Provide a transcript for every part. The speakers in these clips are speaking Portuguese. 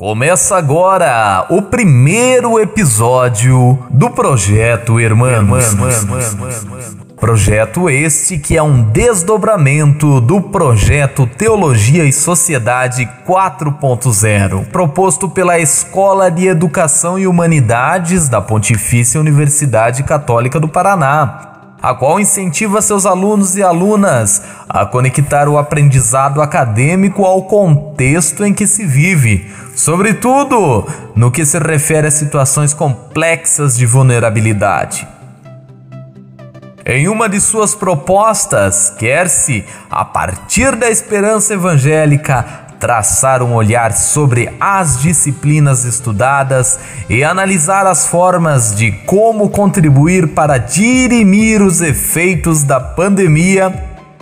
Começa agora o primeiro episódio do Projeto Hermanos. Projeto este que é um desdobramento do Projeto Teologia e Sociedade 4.0, proposto pela Escola de Educação e Humanidades da Pontifícia Universidade Católica do Paraná, a qual incentiva seus alunos e alunas a conectar o aprendizado acadêmico ao contexto em que se vive, sobretudo no que se refere a situações complexas de vulnerabilidade. Em uma de suas propostas, quer-se, a partir da esperança evangélica, traçar um olhar sobre as disciplinas estudadas e analisar as formas de como contribuir para dirimir os efeitos da pandemia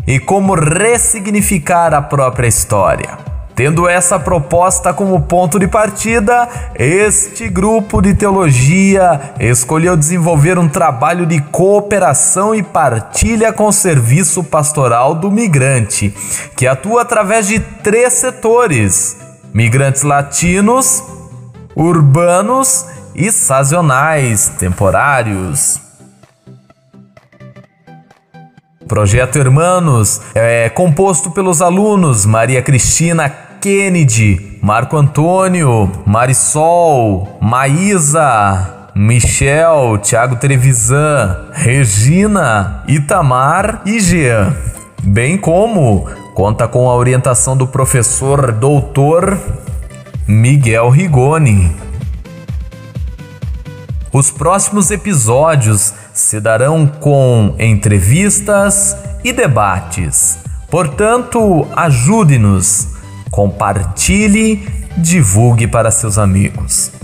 e como ressignificar a própria história. Tendo essa proposta como ponto de partida, este grupo de teologia escolheu desenvolver um trabalho de cooperação e partilha com o Serviço Pastoral do Migrante, que atua através de 3 setores: migrantes latinos, urbanos e sazonais, temporários. O Projeto Hermanos é composto pelos alunos Maria Cristina Kennedy, Marco Antônio, Marisol, Maísa, Michel, Thiago Trevisan, Regina, Itamar e Jean, bem como conta com a orientação do professor doutor Miguel Rigoni. Os próximos episódios se darão com entrevistas e debates. Portanto, ajude-nos, compartilhe, divulgue para seus amigos.